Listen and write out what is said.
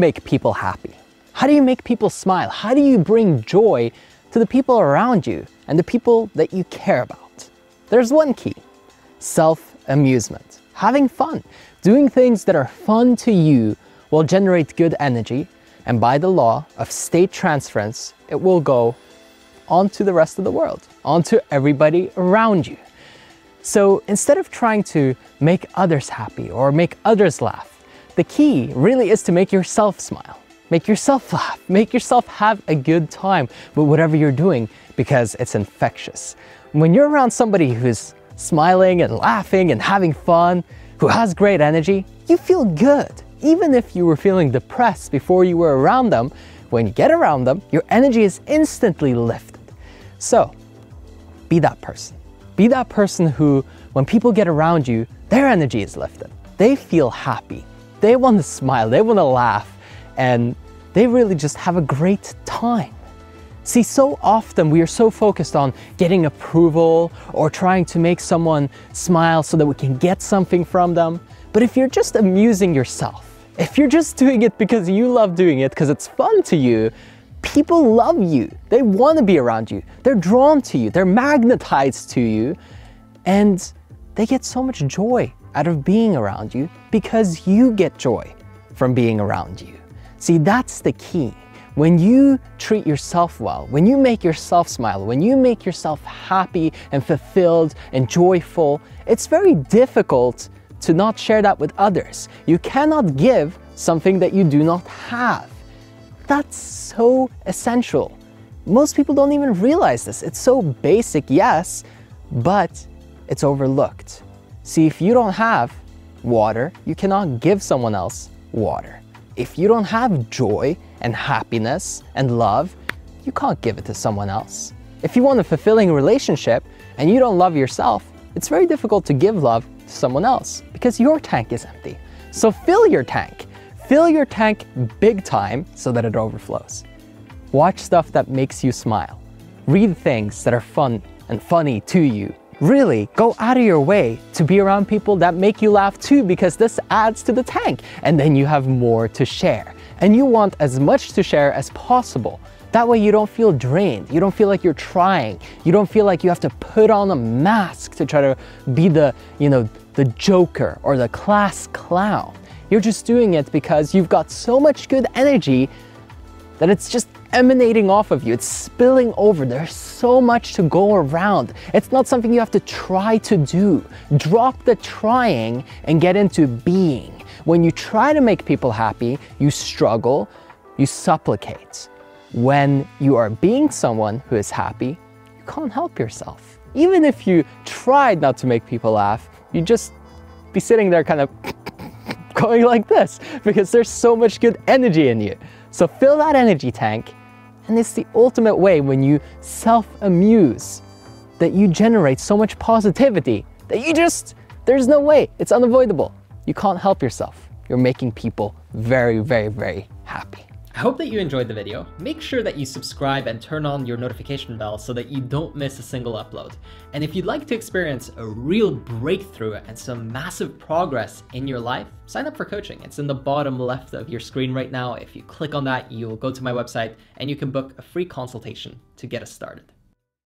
make people happy? How do you make people smile? How do you bring joy to the people around you and the people that you care about? There's one key: self-amusement. Having fun, doing things that are fun to you will generate good energy, and by the law of state transference, it will go onto the rest of the world, onto everybody around you. So instead of trying to make others happy or make others laugh, the key really is to make yourself smile, make yourself laugh, make yourself have a good time with whatever you're doing, because it's infectious. When you're around somebody who's smiling and laughing and having fun, who has great energy, you feel good. Even if you were feeling depressed before you were around them, when you get around them, your energy is instantly lifted. So be that person. Be that person who, when people get around you, their energy is lifted. They feel happy. They want to smile. They want to laugh. And they really just have a great time. See, so often we are so focused on getting approval or trying to make someone smile so that we can get something from them. But if you're just amusing yourself, if you're just doing it because you love doing it, because it's fun to you, people love you. They want to be around you. They're drawn to you. They're magnetized to you. And they get so much joy out of being around you because you get joy from being around you. See, that's the key. When you treat yourself well, when you make yourself smile, when you make yourself happy and fulfilled and joyful, it's very difficult to not share that with others. You cannot give something that you do not have. That's so essential. Most people don't even realize this. It's so basic, yes, but it's overlooked. See, if you don't have water, you cannot give someone else water. If you don't have joy and happiness and love, you can't give it to someone else. If you want a fulfilling relationship and you don't love yourself, it's very difficult to give love to someone else because your tank is empty. So fill your tank. Fill your tank big time so that it overflows. Watch stuff that makes you smile. Read things that are fun and funny to you. Really, go out of your way to be around people that make you laugh too, because this adds to the tank, and then you have more to share. And you want as much to share as possible. That way you don't feel drained, you don't feel like you're trying, you don't feel like you have to put on a mask to try to be the, the joker or the class clown. You're just doing it because you've got so much good energy that it's just emanating off of you, it's spilling over. There's so much to go around. It's not something you have to try to do. Drop the trying and get into being. When you try to make people happy, you struggle, you supplicate. When you are being someone who is happy, you can't help yourself. Even if you tried not to make people laugh, you'd just be sitting there kind of going like this, because there's so much good energy in you. So fill that energy tank. And it's the ultimate way, when you self-amuse, that you generate so much positivity that you just, there's no way, it's unavoidable. You can't help yourself. You're making people very, very, very happy. I hope that you enjoyed the video. Make sure that you subscribe and turn on your notification bell so that you don't miss a single upload. And if you'd like to experience a real breakthrough and some massive progress in your life, sign up for coaching. It's in the bottom left of your screen right now. If you click on that, you'll go to my website and you can book a free consultation to get us started.